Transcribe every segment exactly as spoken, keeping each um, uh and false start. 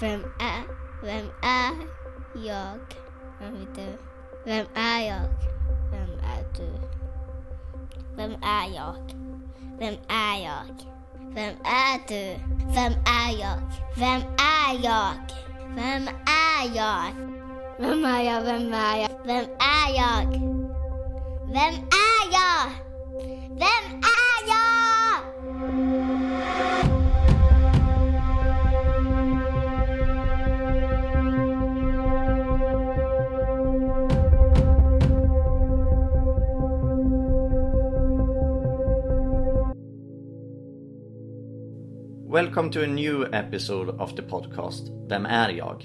Vem är, vem är jag? Vem är du? Vem är jag? Vem är du? Vem är jag? Vem är jag? Vem är du? Vem är jag? Vem är jag? Vem är jag? Vem är jag? Vem är jag? Vem är jag? Vem är jag? Vem är jag? Welcome to a new episode of the podcast, Vem är jag?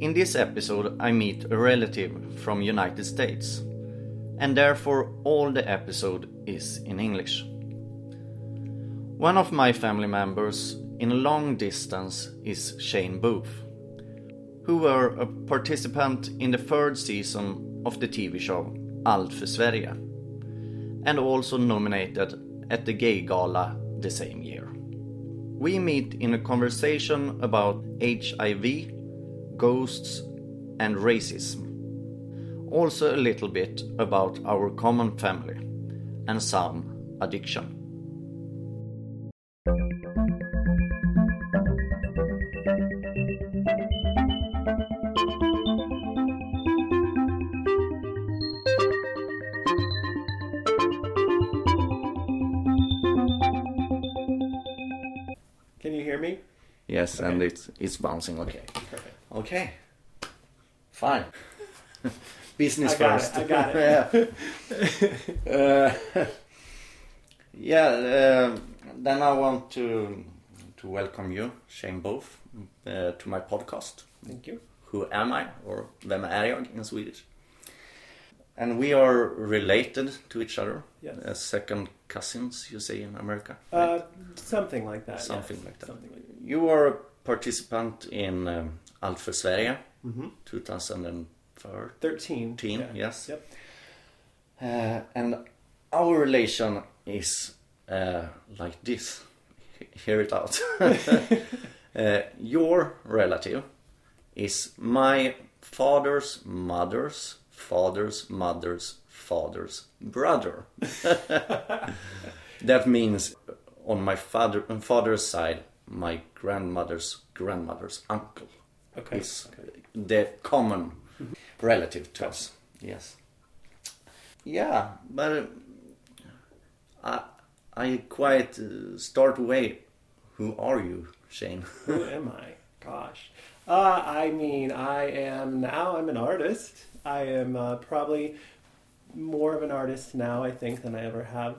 In this episode I meet a relative from United States, and therefore all the episode is in English. One of my family members in long distance is Shane Booth, who were a participant in the third season of the T V show Allt för Sverige, and also nominated at the Gay Gala the same year. We meet in a conversation about H I V, ghosts and racism. Also a little bit about our common family and some addiction. Yes, okay. And it's it's bouncing. Okay. Perfect. Okay. Fine. Business I first. Got it, I got it. yeah. Uh, yeah uh, then I want to to welcome you, Shane Booth, uh, to my podcast. Thank you. Who am I, or vem är jag in Swedish? And we are related to each other. Yes. Uh, second cousins, you say in America. Right? Uh, something like that. Something yes. like that. Something like that. You were a participant in um, Allt för Sverige, mm-hmm. twenty thirteen. thirteen, yeah. Yes. Yep. Uh, and our relation is uh, like this. Hear it out. uh, your relative is my father's mother's father's mother's father's brother. That means on my father on father's side, my grandmother's grandmother's uncle okay. is okay. the common relative to us. Yes. Yeah, but I I quite uh, start away. Who are you, Shane? Who am I? Gosh. Uh, I mean, I am now. I'm an artist. I am uh, probably more of an artist now, I think, than I ever have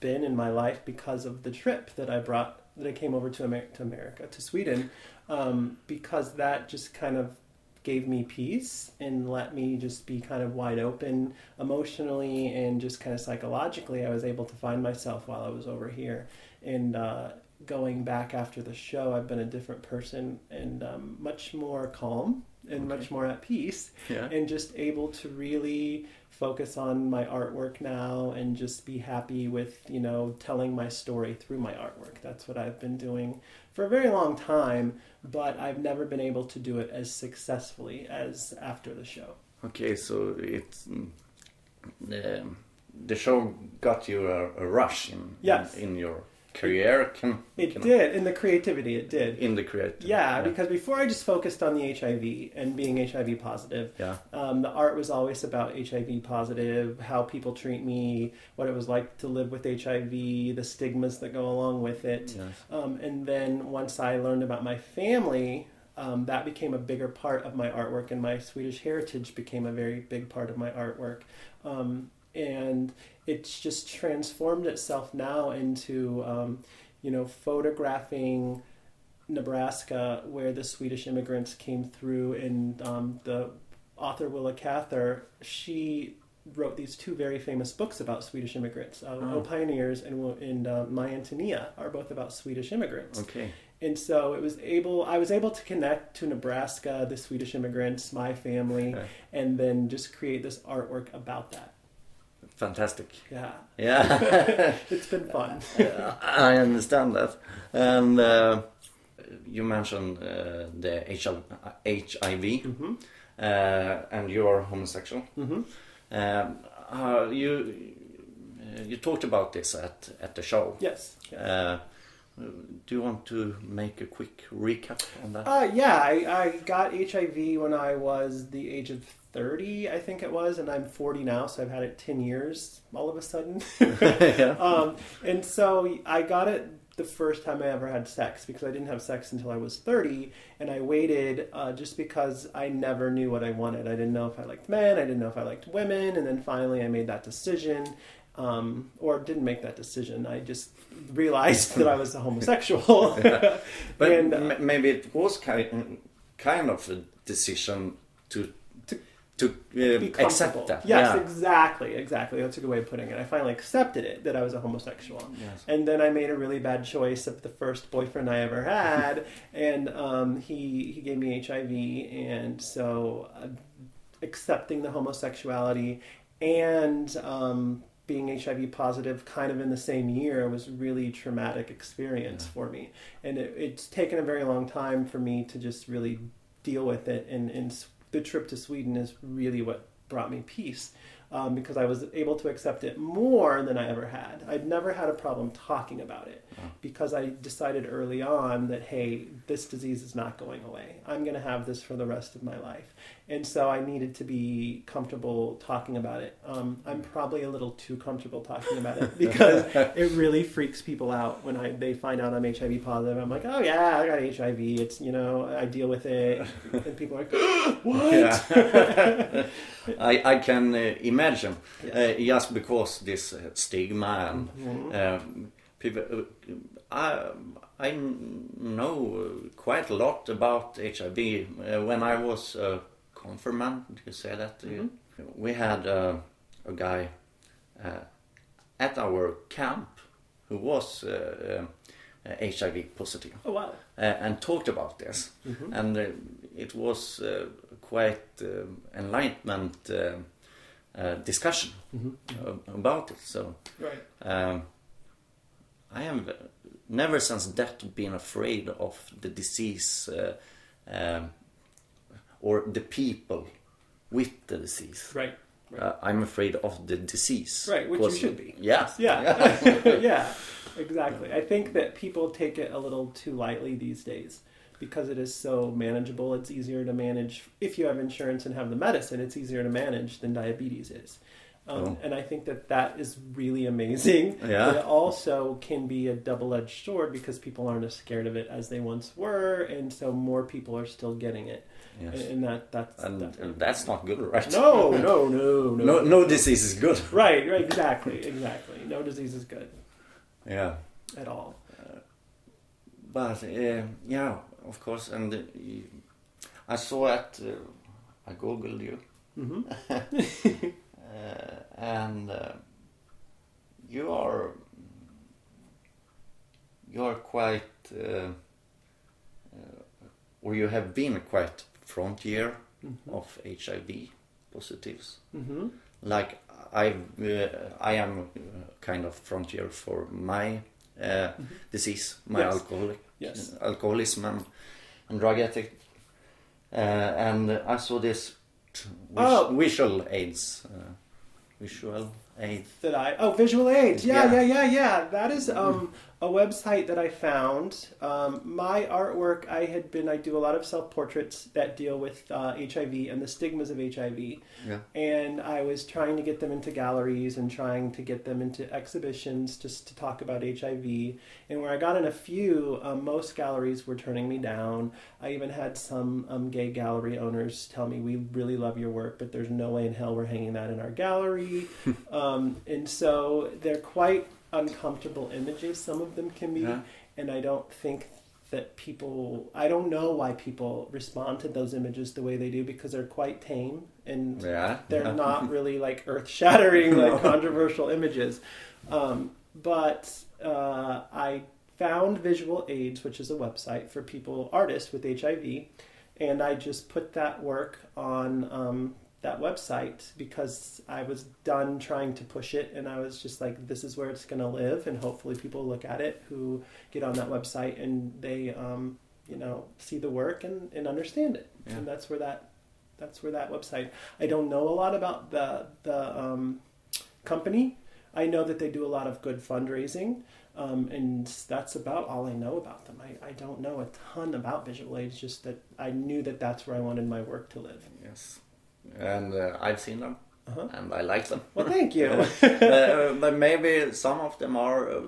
been in my life because of the trip that I brought. That I came over to Amer- to America, to Sweden, um, because that just kind of gave me peace and let me just be kind of wide open emotionally and just kind of psychologically. I was able to find myself while I was over here. And uh, going back after the show, I've been a different person and um, much more calm and okay. much more at peace yeah. and just able to really focus on my artwork now and just be happy with, you know, telling my story through my artwork. That's what I've been doing for a very long time, but I've never been able to do it as successfully as after the show. Okay, so it's the, the show got you a, a rush in, yes. in in your career. Can, it can did, I... in the creativity, it did. In the creativity. Yeah, yeah, because before I just focused on the H I V and being H I V positive. Yeah. Um, the art was always about H I V positive, how people treat me, what it was like to live with H I V, the stigmas that go along with it. Yes. Um, and then once I learned about my family, um, that became a bigger part of my artwork, and my Swedish heritage became a very big part of my artwork. Um, and it's just transformed itself now into, um, you know, photographing Nebraska, where the Swedish immigrants came through. And um, the author Willa Cather, she wrote these two very famous books about Swedish immigrants. Uh, oh. O Pioneers! and, and uh, My Antonia are both about Swedish immigrants. Okay. And so it was able. I was able to connect to Nebraska, the Swedish immigrants, my family, okay. and then just create this artwork about that. Fantastic. Yeah. Yeah. It's been fun. I understand that. And uh, you mentioned uh, the H I V mm-hmm. uh, and you are homosexual. Mm-hmm. Um, uh, you you talked about this at, at the show. Yes. yes. Uh, do you want to make a quick recap on that? Uh, yeah, I, I got H I V when I was the age of thirty, I think it was, and I'm forty now, so I've had it ten years all of a sudden. yeah. um, and so I got it the first time I ever had sex, because I didn't have sex until I was thirty, and I waited uh, just because I never knew what I wanted. I didn't know if I liked men, I didn't know if I liked women, and then finally I made that decision. Um, or didn't make that decision. I just realized that I was a homosexual. yeah. But and, uh, m- maybe it was kind kind of a decision to to, to uh, accept that. Yes, yeah. exactly, exactly. That's a good way of putting it. I finally accepted it, that I was a homosexual. Yes. And then I made a really bad choice of the first boyfriend I ever had, and um, he, he gave me H I V, and so uh, accepting the homosexuality and... Um, being H I V positive kind of in the same year was really traumatic experience yeah. for me. And it, it's taken a very long time for me to just really deal with it. And, and the trip to Sweden is really what brought me peace um, because I was able to accept it more than I ever had. I'd never had a problem talking about it yeah. because I decided early on that, hey, this disease is not going away. I'm going to have this for the rest of my life. And so I needed to be comfortable talking about it. Um, I'm probably a little too comfortable talking about it because it really freaks people out when I they find out I'm H I V positive. I'm like, oh yeah, I got H I V. It's, you know, I deal with it. And people are like, oh, what? Yeah. I, I can uh, imagine yes. uh, just because this uh, stigma and mm-hmm. uh, people... Uh, I, I know quite a lot about H I V. Uh, when I was... Uh, Confirmant, did you say that to you? Mm-hmm. We had uh, a guy uh, at our camp who was uh, uh, H I V positive. Oh, wow. Uh, and talked about this. Mm-hmm. And uh, it was uh, quite uh, enlightenment uh, uh, discussion mm-hmm. about it. So right. um, I have never since that been afraid of the disease uh, um, or the people with the disease. Right. right. Uh, I'm afraid of the disease. Right, which you should be. Yeah. Yeah. Yeah. yeah, exactly. I think that people take it a little too lightly these days because it is so manageable. It's easier to manage. If you have insurance and have the medicine, it's easier to manage than diabetes is. Um, oh. And I think that that is really amazing. Yeah. But it also can be a double-edged sword because people aren't as scared of it as they once were. And so more people are still getting it. Yes. And that that's and, and that's not good, right? No, no, no, no. No, no disease is good. Right, right, exactly, exactly. No disease is good. Yeah. At all. Uh, but uh, yeah, of course. And uh, I saw at uh, I googled you, mm-hmm. uh, and uh, you are you are quite, uh, uh, or you have been quite. Frontier mm-hmm. of H I V positives, mm-hmm. like I, uh, I am kind of frontier for my uh, mm-hmm. disease, my yes. alcoholic, yes. Uh, alcoholism and, and drug addict, uh, and I saw this vis- oh. visual AIDS, uh, visual AIDS. That I oh visual AIDS, yeah, yeah, yeah, yeah. yeah. That is um. a website that I found. Um, my artwork, I had been, I do a lot of self-portraits that deal with uh, H I V and the stigmas of H I V. Yeah. And I was trying to get them into galleries and trying to get them into exhibitions just to talk about H I V. And where I got in a few, um, most galleries were turning me down. I even had some um, gay gallery owners tell me, we really love your work, but there's no way in hell we're hanging that in our gallery. um, and so they're quite uncomfortable images, some of them can be, yeah. and I don't think that people, I don't know why people respond to those images the way they do, because they're quite tame, and yeah. they're yeah. not really like earth-shattering, like controversial images. Um, but uh, I found Visual AIDS, which is a website for people, artists with H I V, and I just put that work on um, that website because I was done trying to push it, and I was just like, this is where it's going to live, and hopefully people look at it who get on that website and they um, you know, see the work and, and understand it. Yeah. And that's where that that's where that website. I don't know a lot about the the um, company. I know that they do a lot of good fundraising, um, and that's about all I know about them. I, I don't know a ton about Visual AIDS, just that I knew that that's where I wanted my work to live. Yes, and uh, I've seen them, uh-huh. and I like them. Well, thank you. uh, but maybe some of them are a,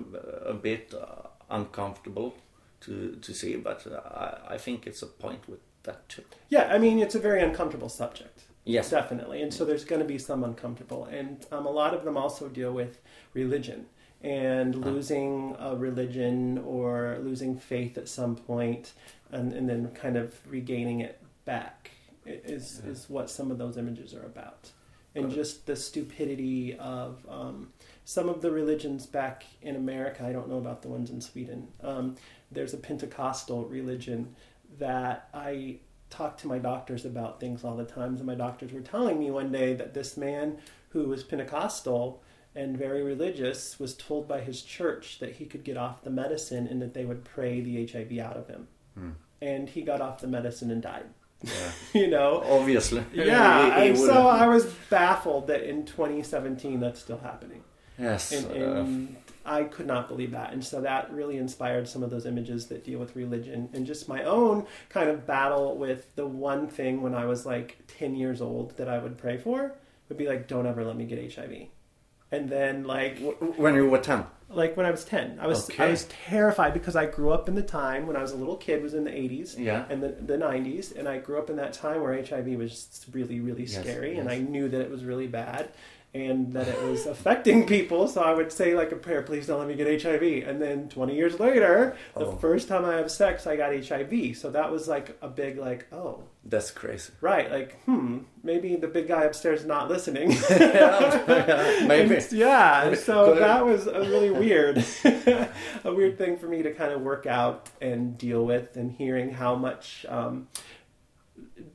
a bit uh, uncomfortable to, to see, but I, I think it's a point with that too. Yeah, I mean, it's a very uncomfortable subject. Yes, definitely. And so there's going to be some uncomfortable. And um, a lot of them also deal with religion and losing a religion or losing faith at some point and, and then kind of regaining it back is, yeah. is what some of those images are about. And just the stupidity of um, some of the religions back in America. I don't know about the ones in Sweden. Um, there's a Pentecostal religion that I... talk to my doctors about things all the time, and my doctors were telling me one day that this man who was Pentecostal and very religious was told by his church that he could get off the medicine and that they would pray the H I V out of him. Hmm. And he got off the medicine and died. Yeah. You know? Obviously. Yeah, and so I was baffled that in twenty seventeen that's still happening. Yes. And, and uh... I could not believe that. And so that really inspired some of those images that deal with religion and just my own kind of battle with the one thing when I was like ten years old that I would pray for would be like, don't ever let me get H I V. And then like... When you were ten? Like when I was ten. I was okay. I was terrified because I grew up in the time when I was a little kid, was in the eighties yeah. and the, the nineties. And I grew up in that time where H I V was really, really scary. Yes, yes. And I knew that it was really bad. And that it was affecting people, so I would say like a prayer, please don't let me get H I V. And then twenty years later, the oh. first time I have sex, I got H I V. So that was like a big like, oh. That's crazy. Right, like, hmm, maybe the big guy upstairs is not listening. yeah, maybe. And, yeah, so that was a really weird, a weird thing for me to kind of work out and deal with, and hearing how much um,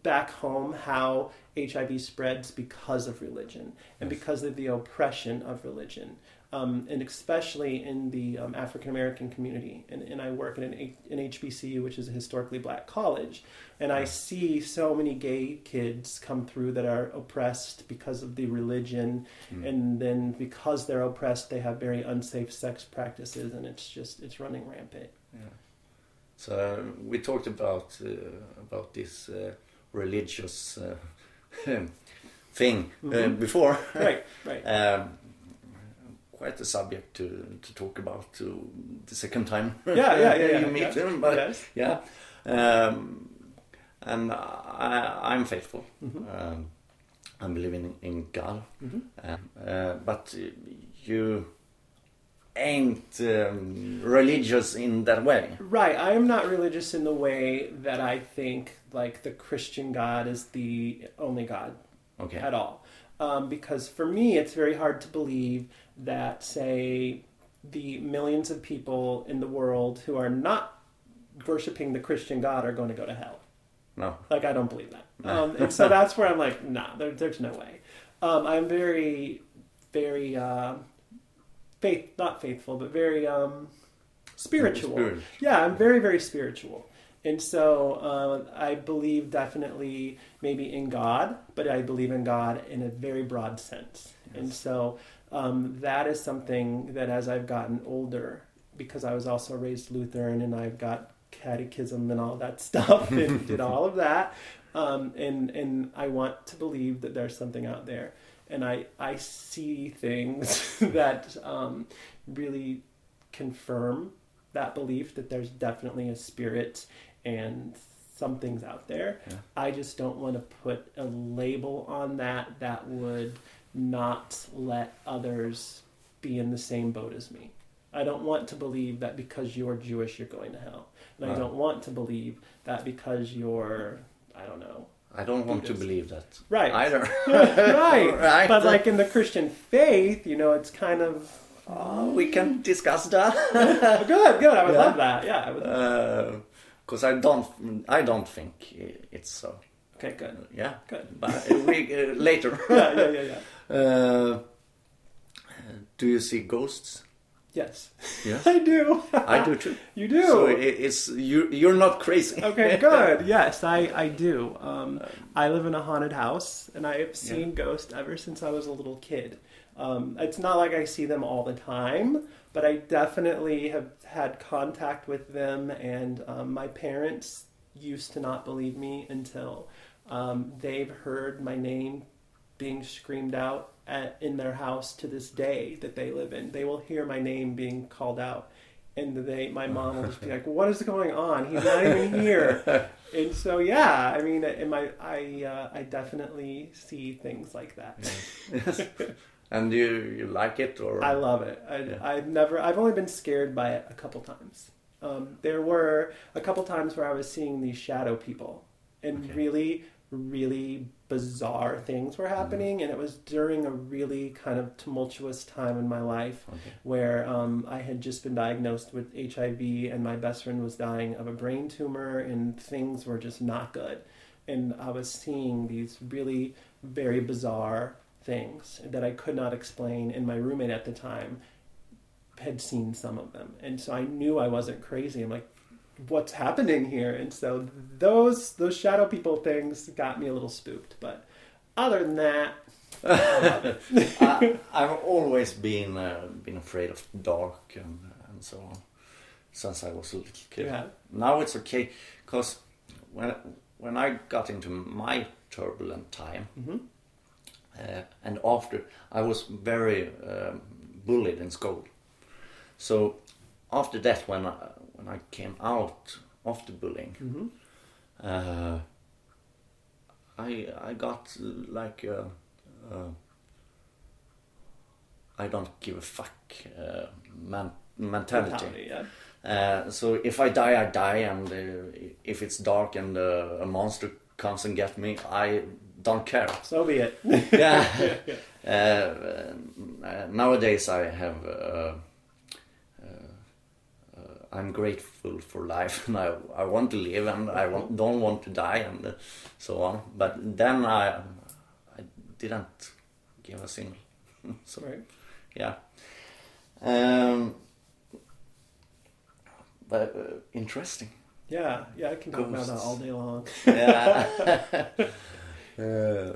back home, how... H I V spreads because of religion and yes. because of the oppression of religion, um, and especially in the um, African-American community. And, and I work at an, H- an H B C U, which is a historically black college, and I see so many gay kids come through that are oppressed because of the religion, mm. and then because they're oppressed, they have very unsafe sex practices, and it's just, it's running rampant. Yeah. So um, we talked about, uh, about this uh, religious... Uh, thing mm-hmm. uh, before right right um, quite a subject to to talk about to the second time yeah yeah yeah, yeah you meet yeah. them but yes. yeah um, and I, I'm faithful mm-hmm. um, I'm believing in God mm-hmm. uh, uh, but you ain't um, religious in that way. Right, I am not religious in the way that I think like the Christian God is the only God okay. at all. Um, because for me, it's very hard to believe that, say, the millions of people in the world who are not worshiping the Christian God are going to go to hell. No. Like, I don't believe that. No. Um, and so that's where I'm like, nah, there, there's no way. Um, I'm very, very... Uh, Faith, not faithful, but very um, spiritual. Spirit. Yeah, I'm very, very spiritual. And so uh, I believe definitely maybe in God, but I believe in God in a very broad sense. Yes. And so um, that is something that as I've gotten older, because I was also raised Lutheran and I've got catechism and all that stuff and did all of that. Um, and, and I want to believe that there's something out there. And I, I see things that um, really confirm that belief that there's definitely a spirit and something's out there. Yeah. I just don't want to put a label on that that would not let others be in the same boat as me. I don't want to believe that because you're Jewish, you're going to hell. And no. I don't want to believe that because you're, I don't know, I don't want Buddhist. To believe that. Right. Either. right. right. But like in the Christian faith, you know, it's kind of... Oh, we can discuss that. good, good. I would yeah. love that. Yeah, I would love uh, Because I don't, I don't think it's so. Okay, good. Yeah. Good. But we, uh, later. yeah, yeah, yeah, yeah. Uh, do you see ghosts? Yes. Yes. I do. I do too. You do. So it's you. You're not crazy. Okay, good. Yes, I, I do. Um, I live in a haunted house, and I have seen yeah. ghosts ever since I was a little kid. Um, it's not like I see them all the time, but I definitely have had contact with them. And um, my parents used to not believe me until um, they've heard my name being screamed out at, in their house to this day that they live in. They will hear my name being called out, and they, my mom will just be like, "What is going on? He's not even here." And so, yeah, I mean, in my, I, uh, I definitely see things like that. Yeah. And do you, you like it, or? I love it. I, yeah. I've never, I've only been scared by it a couple times. Um, there were a couple times where I was seeing these shadow people, and okay. really, really bizarre things were happening, and it was during a really kind of tumultuous time in my life okay. where um, I had just been diagnosed with H I V, and my best friend was dying of a brain tumor, and things were just not good. And I was seeing these really very bizarre things that I could not explain, and my roommate at the time had seen some of them. And so I knew I wasn't crazy. I'm like, what's happening here? And so those those shadow people things got me a little spooked, but other than that, I I, I've always been uh, been afraid of dark and, and so on since I was a little kid. Yeah. Now it's okay, because when when I got into my turbulent time, mm-hmm. uh, and after, I was very um, bullied in school. So after that, when I, when I came out of the bullying, mm-hmm. uh, I I got like a, a I don't give a fuck uh, man, mentality. mentality yeah. uh, so if I die, I die, and uh, if it's dark and uh, a monster comes and gets me, I don't care. So be it. yeah. yeah, yeah. Uh, uh, nowadays, I have. Uh, I'm grateful for life, and I, I want to live, and I want, don't want to die, and uh, so on. But then I I didn't give a single. So, right. Yeah. Um, but uh, interesting. Yeah, yeah, I can talk Ghosts. About that all day long. Yeah. uh,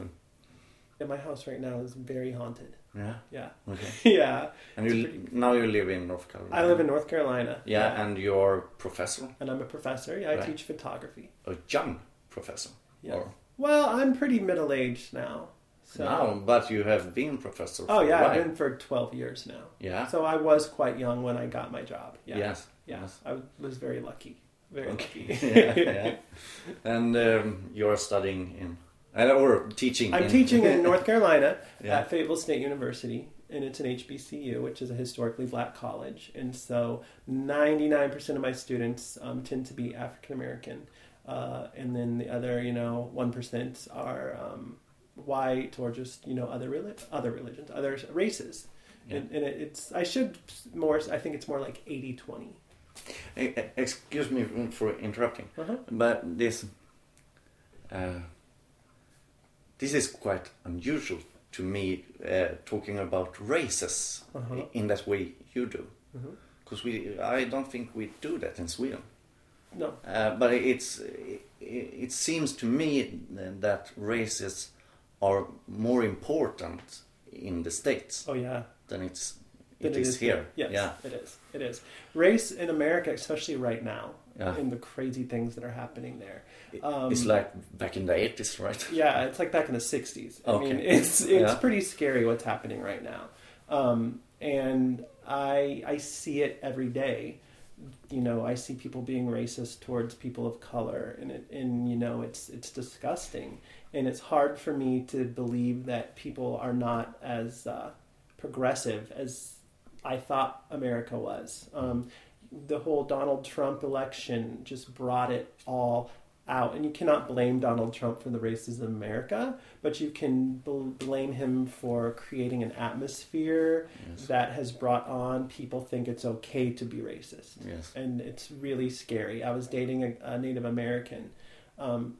yeah, my house right now is very haunted. Yeah. Yeah. Okay. yeah. And you pretty... now you live in North Carolina. I live in North Carolina. Yeah, yeah. And you're a professor. And I'm a professor. Yeah, I right. teach photography. A young professor. Yeah. Or... Well, I'm pretty middle aged now. So... Now, but you have been professor. For oh yeah, a while. I've been for twelve years now. Yeah. So I was quite young when I got my job. Yeah. Yes. Yeah. Yes. I was very lucky. Very okay. lucky. yeah, yeah. And um, you're studying in. Or teaching. I'm in... teaching in North Carolina yeah. at Fayetteville State University, and it's an H B C U, which is a historically black college. And so ninety-nine percent of my students um, tend to be African-American. Uh, and then the other, you know, one percent are um, white or just, you know, other relig- other religions, other races. Yeah. And, and it, it's, I should more, I think it's more like eighty twenty. Excuse me for interrupting, uh-huh. but this... Uh, This is quite unusual to me, uh, talking about races uh-huh. in that way you do, because uh-huh. we I don't think we do that in Sweden. No, uh, but it's it, it seems to me that races are more important in the States. Oh yeah, than it's it, it is, is here. Yes, yeah, it is. It is race in America, especially right now. Yeah. And the crazy things that are happening there. Um, it's like back in the eighties, right? Yeah, it's like back in the sixties. I okay. mean, it's it's yeah. pretty scary what's happening right now. Um, and I I see it every day. You know, I see people being racist towards people of color, and it, and you know, it's it's disgusting. And it's hard for me to believe that people are not as uh, progressive as I thought America was. Um, The whole Donald Trump election just brought it all out. And you cannot blame Donald Trump for the racism in America, but you can bl- blame him for creating an atmosphere yes. that has brought on people think it's okay to be racist. Yes. And it's really scary. I was dating a, a Native American um,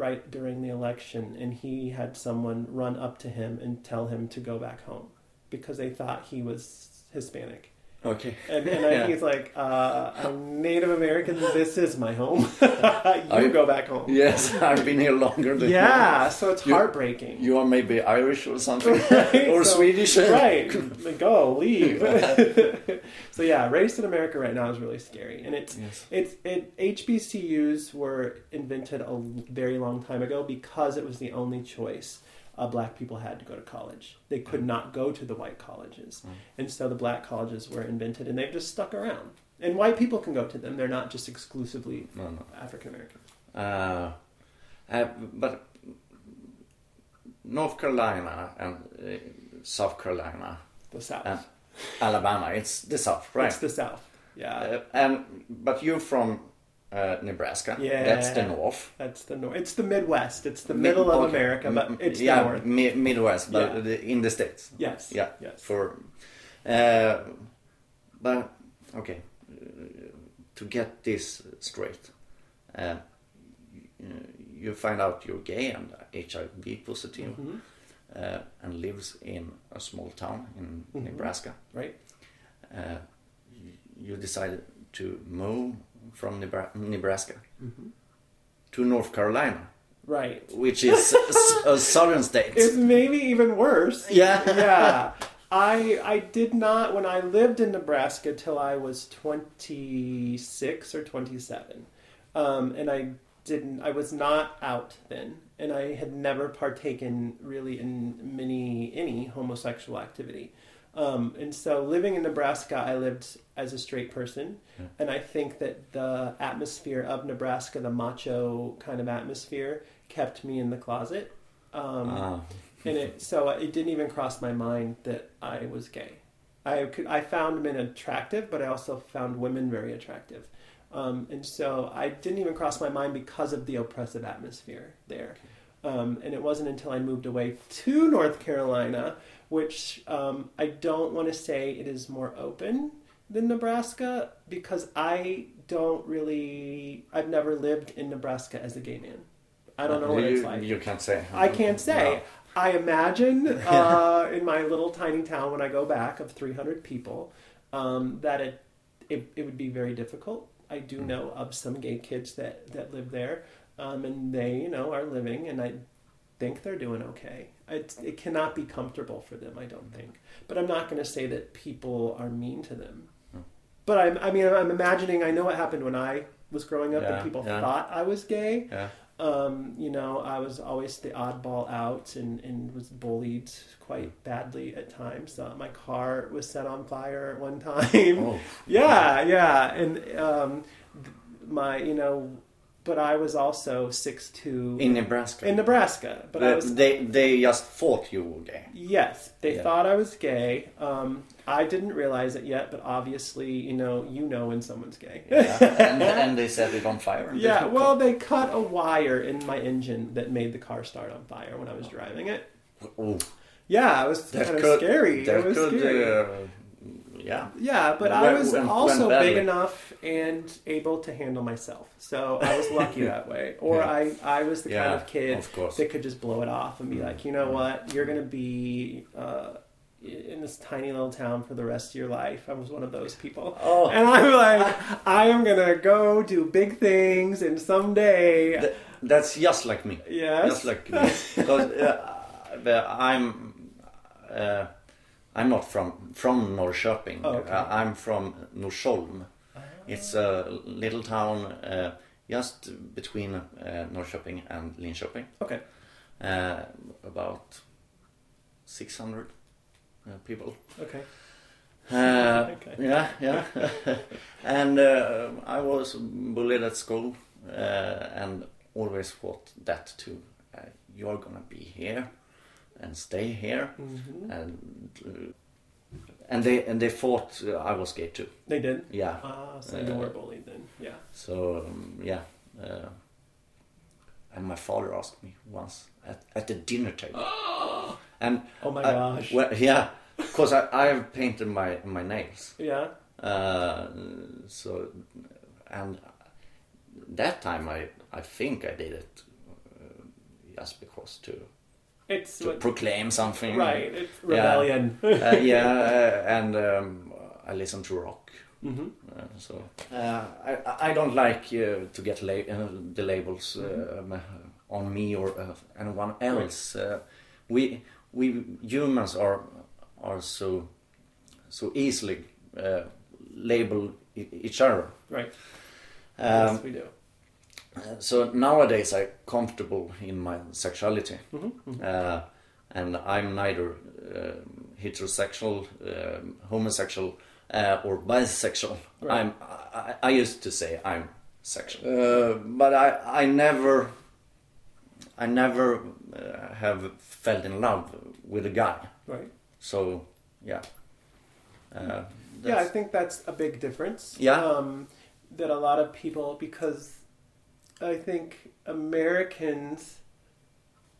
right during the election, and he had someone run up to him and tell him to go back home because they thought he was Hispanic. Okay. And, and I, yeah. he's like, uh, I'm Native American. This is my home. you, you go back home. Yes, I've been here longer than Yeah, you. So it's you, heartbreaking. You are maybe Irish or something. Right? Or so, Swedish. Right. Go, leave. So yeah, race in America right now is really scary. And it's, yes. it's it H B C Us were invented a very long time ago because it was the only choice. Uh, black people had to go to college. They could not go to the white colleges. Mm. And so the black colleges were invented, and they've just stuck around. And white people can go to them. They're not just exclusively no, no. African-American. Uh, uh, but North Carolina and uh, South Carolina. The South. And Alabama. It's the South, right? It's the South, yeah. Uh, and But you're from... Uh, Nebraska. Yeah, that's the north. That's the north. It's the Midwest. It's the Mid- middle of okay. America, but it's yeah, the north. Mi- Midwest, but yeah. the, in the states. Yes. Yeah. Yes. For, uh, but okay, uh, to get this straight, uh, you find out you're gay and H I V positive, mm-hmm. uh, and lives in a small town in mm-hmm. Nebraska. Right. Uh, you decided to move. From Nebraska mm-hmm. to North Carolina, right? Which is a southern state. It's maybe even worse. Yeah, yeah. I I did not when I lived in Nebraska till I was twenty-six or twenty-seven, um, and I didn't. I was not out then, and I had never partaken really in many any homosexual activity. Um, and so living in Nebraska, I lived as a straight person. Yeah. And I think that the atmosphere of Nebraska, the macho kind of atmosphere, kept me in the closet. Um, ah. and it, so it didn't even cross my mind that I was gay. I could, I found men attractive, but I also found women very attractive. Um, and so I didn't even cross my mind because of the oppressive atmosphere there. Um, and it wasn't until I moved away to North Carolina, which um, I don't want to say it is more open than Nebraska because I don't really, I've never lived in Nebraska as a gay man. I don't know you, what it's like. You can't say. I can't say. No. I imagine uh, in my little tiny town when I go back of three hundred people um, that it, it it would be very difficult. I do mm. know of some gay kids that, that live there. Um, and they, you know, are living, and I think they're doing okay. It, it cannot be comfortable for them, I don't think. But I'm not going to say that people are mean to them. Mm. But I'm, I mean, I'm imagining, I know what happened when I was growing up, yeah, and people yeah. thought I was gay. Yeah. Um, you know, I was always the oddball out and, and was bullied quite mm. badly at times. Uh, my car was set on fire at one time. Oh. yeah, yeah. And um, my, you know... But I was also six foot two. In Nebraska. In Nebraska. But uh, I was, they, they just thought you were gay. Yes. They yeah. thought I was gay. Um, I didn't realize it yet, but obviously, you know, you know when someone's gay. yeah. and, and they set it on fire. Yeah, well, they cut a wire in my engine that made the car start on fire when I was driving it. Ooh. Yeah, it was that kind could, of scary. That it was could, scary. Uh, Yeah. Yeah, but when, I was when, also when big enough and able to handle myself. So I was lucky that way. Or yeah. I, I was the yeah, kind of kid of that could just blow it off and be mm. like, you know mm. what, you're going to be uh, in this tiny little town for the rest of your life. I was one of those people. Oh. And I'm like, I am going to go do big things and someday... Th- that's just like me. Yes. Just like me. Because uh, I'm... Uh, I'm not from from Norrköping. Oh, okay. I'm from Norsholm. Oh. It's a little town uh, just between uh, Norrköping and Linköping. Okay. Uh, about six hundred uh, people. Okay. Uh, okay. Yeah, yeah. and uh, I was bullied at school uh, and always thought that too. Uh, you're gonna be here. And stay here, mm-hmm. and uh, and they and they thought uh, I was gay too. They did. Yeah. Ah, so uh, they were bullied then. Yeah. So um, yeah, uh, and my father asked me once at, at the dinner table, and oh my I, gosh, well, yeah, because I I have painted my my nails. Yeah. Uh, so and that time I I think I did it uh, just because too. It's to what, proclaim something. Right, it's rebellion. Yeah, uh, yeah uh, and um, I listen to rock. Mm-hmm. Uh, so uh, I I don't like uh, to get la- uh, the labels uh, mm-hmm. um, on me or uh, anyone else. Right. Uh, we we humans are are so so easily uh, label I- each other. Right. Um, yes, we do. So nowadays I'm comfortable in my sexuality, mm-hmm. Mm-hmm. Uh, and I'm neither uh, heterosexual, uh, homosexual, uh, or bisexual. Right. I'm. I, I used to say I'm sexual, uh, but I, I never, I never uh, have felt in love with a guy. Right. So yeah. Uh, yeah, I think that's a big difference. Yeah. Um, that a lot of people because. I think Americans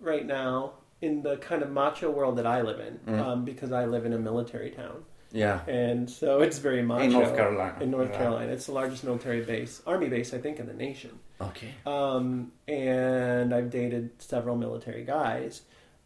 right now in the kind of macho world that I live in, mm. um, because I live in a military town. Yeah. And so it's very macho. In North Carolina. In North Carolina. Yeah. It's the largest military base, army base, I think, in the nation. Okay. Um, and I've dated several military guys.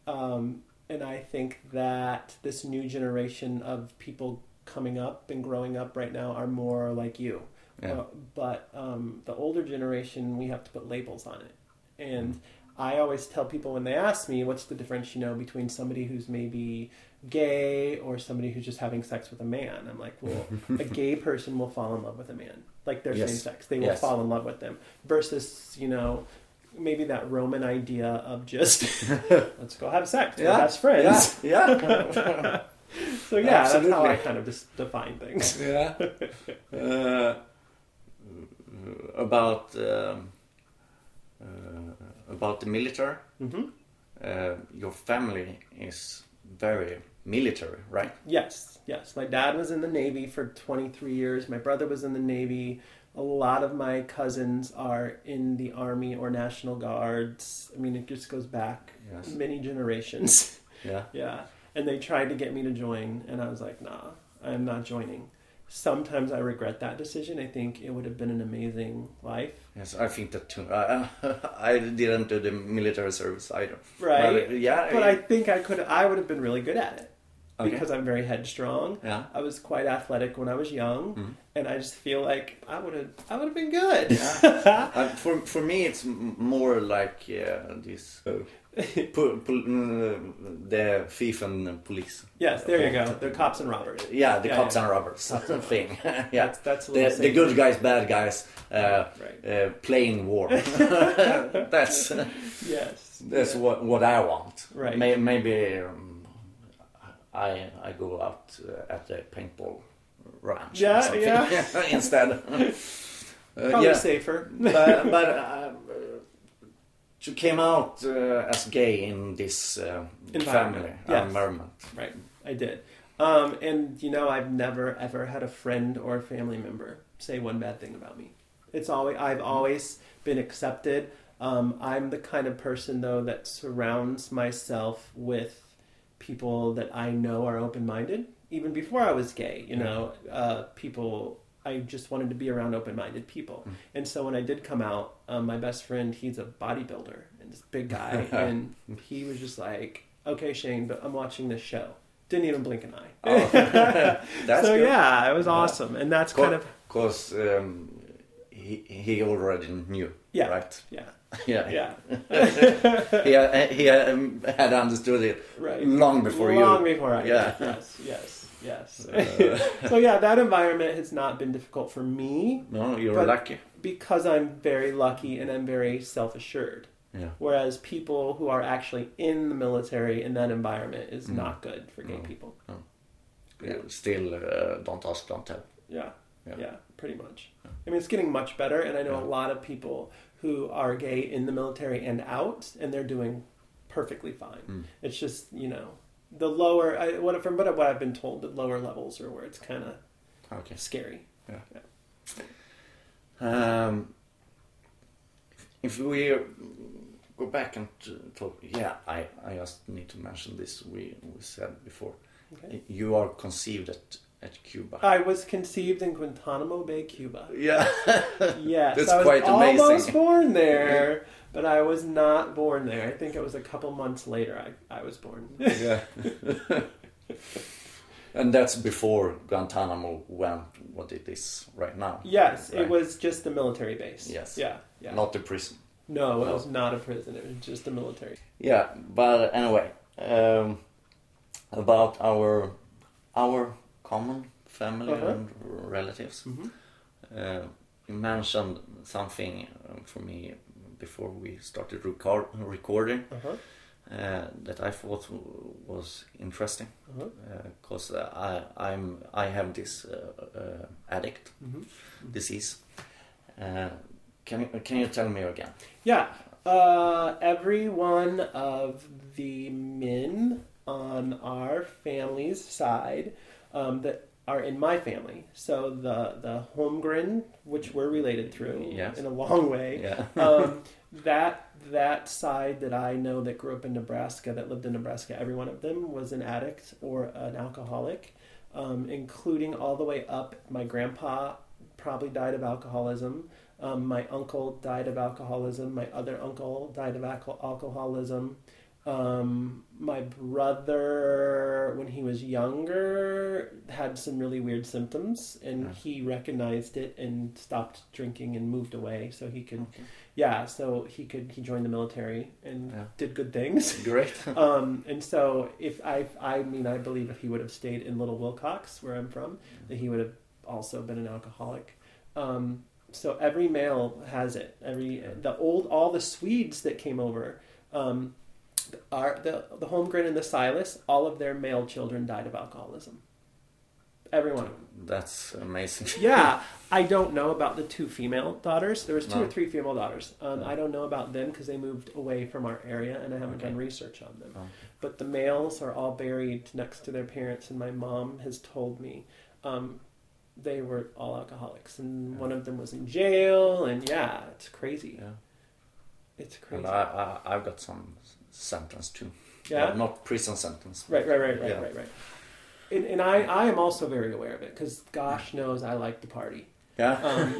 Um, and I think that this new generation of people coming up and growing up right now are more like you. Yeah. Uh, but um, the older generation, we have to put labels on it. And I always tell people when they ask me, what's the difference, you know, between somebody who's maybe gay or somebody who's just having sex with a man? I'm like, well, a gay person will fall in love with a man. Like they're yes. same sex. They will yes. fall in love with them. Versus, you know, maybe that Roman idea of just, let's go have sex. Yeah. We're best friends. Yeah. yeah. So yeah, absolutely. That's how I kind of just define things. Yeah. Uh... About um, uh, about the military, mm-hmm. uh, your family is very military, right? Yes, yes. My dad was in the Navy for twenty-three years. My brother was in the Navy. A lot of my cousins are in the Army or National Guards. I mean, it just goes back yes. many generations. Yeah, yeah. And they tried to get me to join, and I was like, nah, I'm not joining. Sometimes I regret that decision. I think it would have been an amazing life. Yes, I think that too. I, I didn't do the military service either. Right. But, yeah. But I, I think I could. I would have been really good at it okay. because I'm very headstrong. Yeah. I was quite athletic when I was young, mm-hmm. and I just feel like I would have. I would have been good. Yeah. uh, for for me, it's more like uh, this. Uh, po- po- the thief and police. Yes, there you go. The cops and robbers. Yeah, the yeah, cops yeah. and robbers. That's the thing. yeah, that's, that's a the, the good guys, bad guys, uh, right. uh, playing war. that's yes. That's yeah. what what I want. Right. May, maybe um, I I go out uh, at the paintball ranch. Yeah, or something yeah. instead, uh, probably yeah. safer. But but. Uh, You came out uh, as gay in this uh, environment. family yes. environment. Right, I did. Um, and, you know, I've never, ever had a friend or a family member say one bad thing about me. It's always I've always been accepted. Um, I'm the kind of person, though, that surrounds myself with people that I know are open-minded. Even before I was gay, you know, uh, people... I just wanted to be around open-minded people. Mm. And so when I did come out, um, my best friend, he's a bodybuilder and this big guy. And he was just like, okay, Shane, but I'm watching this show. Didn't even blink an eye. Oh. that's so good. Yeah, it was awesome. And that's Co- kind of... Because um, he, he already knew, yeah. right? Yeah. Yeah, yeah. he he um, had understood it right. long before long you. Long before I yeah. did. Yes, yes. Yes. Uh, so yeah, that environment has not been difficult for me. No, you're lucky. Because I'm very lucky and I'm very self-assured. Yeah. Whereas people who are actually in the military in that environment is mm. not good for gay no. people. No. Yeah. Still, uh, don't ask, don't tell. Yeah. Yeah. Yeah, pretty much. Yeah. I mean, it's getting much better, and I know yeah. a lot of people who are gay in the military and out, and they're doing perfectly fine. Mm. It's just, you know... The lower, I, what from what I've been told, the lower levels are where it's kind of okay. scary. Yeah. yeah. Um, if we go back and talk, yeah, I, I just need to mention this. We we said before, okay. you are conceived at, at Cuba. I was conceived in Guantanamo Bay, Cuba. Yeah. yes, that's I was quite amazing. Almost born there. But I was not born there. I think it was a couple months later I, I was born. yeah. And that's before Guantanamo went what it is right now. Yes, right? It was just a military base. Yes. Yeah, yeah. Not a prison. No, it no. was not a prison. It was just a military. Yeah, but anyway, um, about our our common family uh-huh. and relatives. Mm-hmm. Uh, you mentioned something for me before we started record- recording uh-huh. uh, that I thought was interesting because uh-huh. uh, I I'm I have this uh, uh, addict mm-hmm. disease. Uh, Can you, can you tell me again? Yeah. Uh, every one of the men on our family's side um, that are in my family. So the, the Holmgren, which we're related through yes. in a long way. Yeah. um, that that side that I know that grew up in Nebraska, that lived in Nebraska, every one of them was an addict or an alcoholic, um, including all the way up. My grandpa probably died of alcoholism. Um, my uncle died of alcoholism. My other uncle died of alco- alcoholism. Um, my brother, when he was younger, had some really weird symptoms, and yeah. he recognized it and stopped drinking and moved away so he could, okay. yeah, so he could, he joined the military and yeah. did good things. Great. um, and so if I, I mean, I believe if he would have stayed in Little Wilcox, where I'm from, yeah. that he would have also been an alcoholic. Um, So every male has it. Every the old all the Swedes that came over, um, are the the Holmgren and the Silas. All of their male children died of alcoholism. Everyone. That's amazing. Yeah, I don't know about the two female daughters. There was two no. or three female daughters. Um, no. I don't know about them because they moved away from our area, and I haven't okay. done research on them. Okay. But the males are all buried next to their parents, and my mom has told me. Um, They were all alcoholics, and yeah. one of them was in jail, and yeah, it's crazy. Yeah. It's crazy. And I, I, I've got some sentence too. Yeah? Uh, not prison sentence. Right, right, right, right, yeah. right, right. And, and I, I am also very aware of it, because gosh knows I like to party. Yeah. um,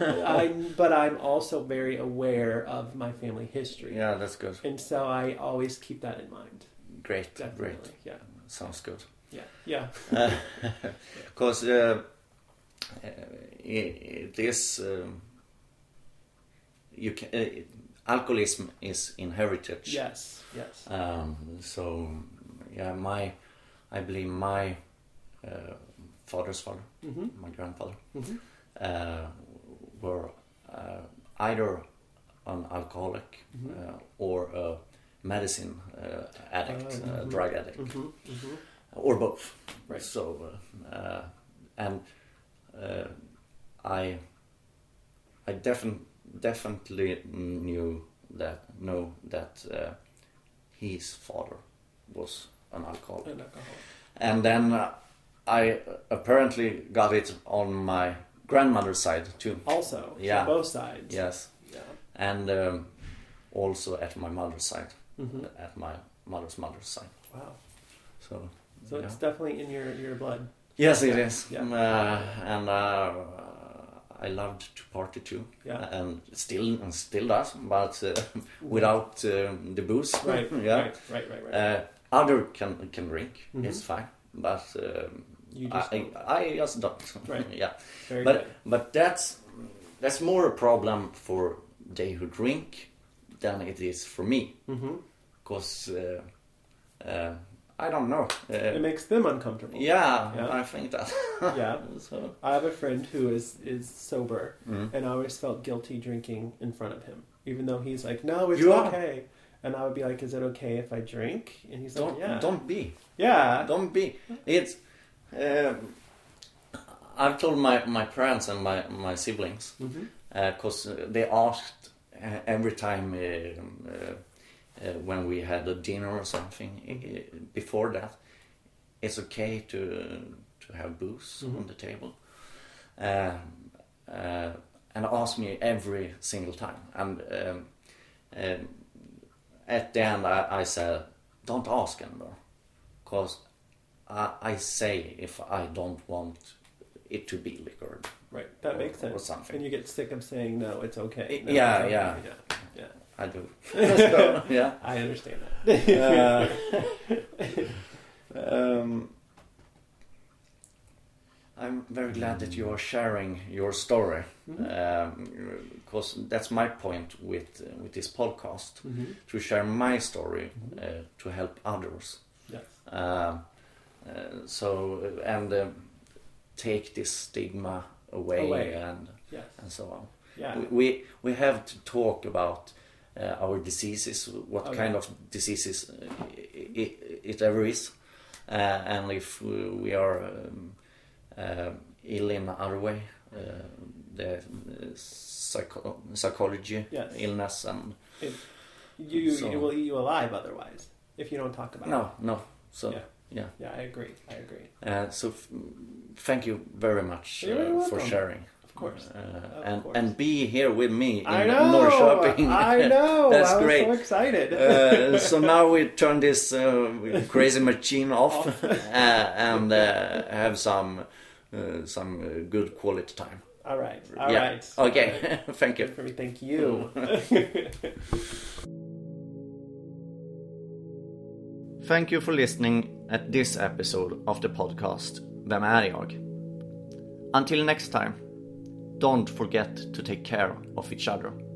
I'm, but I'm also very aware of my family history. Yeah, that's good. And so I always keep that in mind. Great, Definitely. great. Yeah. Sounds good. Yeah, yeah. Because... uh, Uh, it is um, you can uh, alcoholism is in heritage. Yes, yes. Um, so yeah, my I believe my uh, father's father, mm-hmm. my grandfather, mm-hmm. uh, were uh, either an alcoholic mm-hmm. uh, or a medicine uh, addict, uh, mm-hmm. a drug addict, mm-hmm. Mm-hmm. or both. Right. So uh, uh, and. Uh, I I defin- definitely knew that know that uh, his father was an alcoholic, an alcoholic. and then uh, I apparently got it on my grandmother's side too. Also, yeah, both sides. Yes, yeah, and um, also at my mother's side, mm-hmm. at my mother's mother's side. Wow. So, so yeah. it's definitely in your, your blood. Yes, it is, yeah. uh, and uh, I loved to party too, yeah. and still and still does, but uh, without uh, the booze. Right, yeah. right, right, right. right. Uh, other can can drink, mm-hmm. it's fine, but um, you just I, I, I just don't. Right. yeah, Very but good. but that's that's more a problem for they who drink than it is for me, because. Mm-hmm. Uh, uh, I don't know. Uh, it makes them uncomfortable. Yeah, yeah. I think that. yeah. So. I have a friend who is, is sober, mm-hmm. and I always felt guilty drinking in front of him, even though he's like, no, it's you okay. Are. And I would be like, is it okay if I drink? And he's don't, like, yeah. Don't be. Yeah. Don't be. It's, um, I've told my, my parents and my, my siblings, because mm-hmm. uh, they asked uh, every time... Uh, uh, Uh, when we had a dinner or something, mm-hmm. it, before that, it's okay to to have booze mm-hmm. on the table, uh, uh, and ask me every single time. And um, um, at the end, I, I said, "Don't ask anymore," because I, I say if I don't want it to be liquored, right? That or, makes sense. Or something. And you get sick of saying, "No, it's okay." No, yeah, it's okay. yeah, yeah, yeah, yeah. I do. So, yeah, I understand that. uh, um, I'm very glad that you are sharing your story, because mm-hmm. um, that's my point with uh, with this podcast, mm-hmm. to share my story mm-hmm. uh, to help others. Yes. Uh, uh, so and uh, take this stigma away, away. and yes. and so on. Yeah. We we have to talk about uh, our diseases, what okay. kind of diseases it, it ever is, uh, and if we are. Um, Uh, ill in other way, uh, the psycho- psychology yes. illness, and if you so. it will eat you alive otherwise if you don't talk about no, it. No, no. So yeah, yeah, yeah. I agree. I agree. Uh, so f- thank you very much uh, for sharing. Of course. Uh, of and course. And be here with me in I know, Norrköping. I know. That's I was great. So excited. uh, so now we turn this uh, crazy machine off, off. uh, and uh, have some. Uh, some uh, good quality time. All right. All yeah. right. Okay. All right. Thank you. Thank you. Thank you for listening at this episode of the podcast Vem är jag? Until next time, don't forget to take care of each other.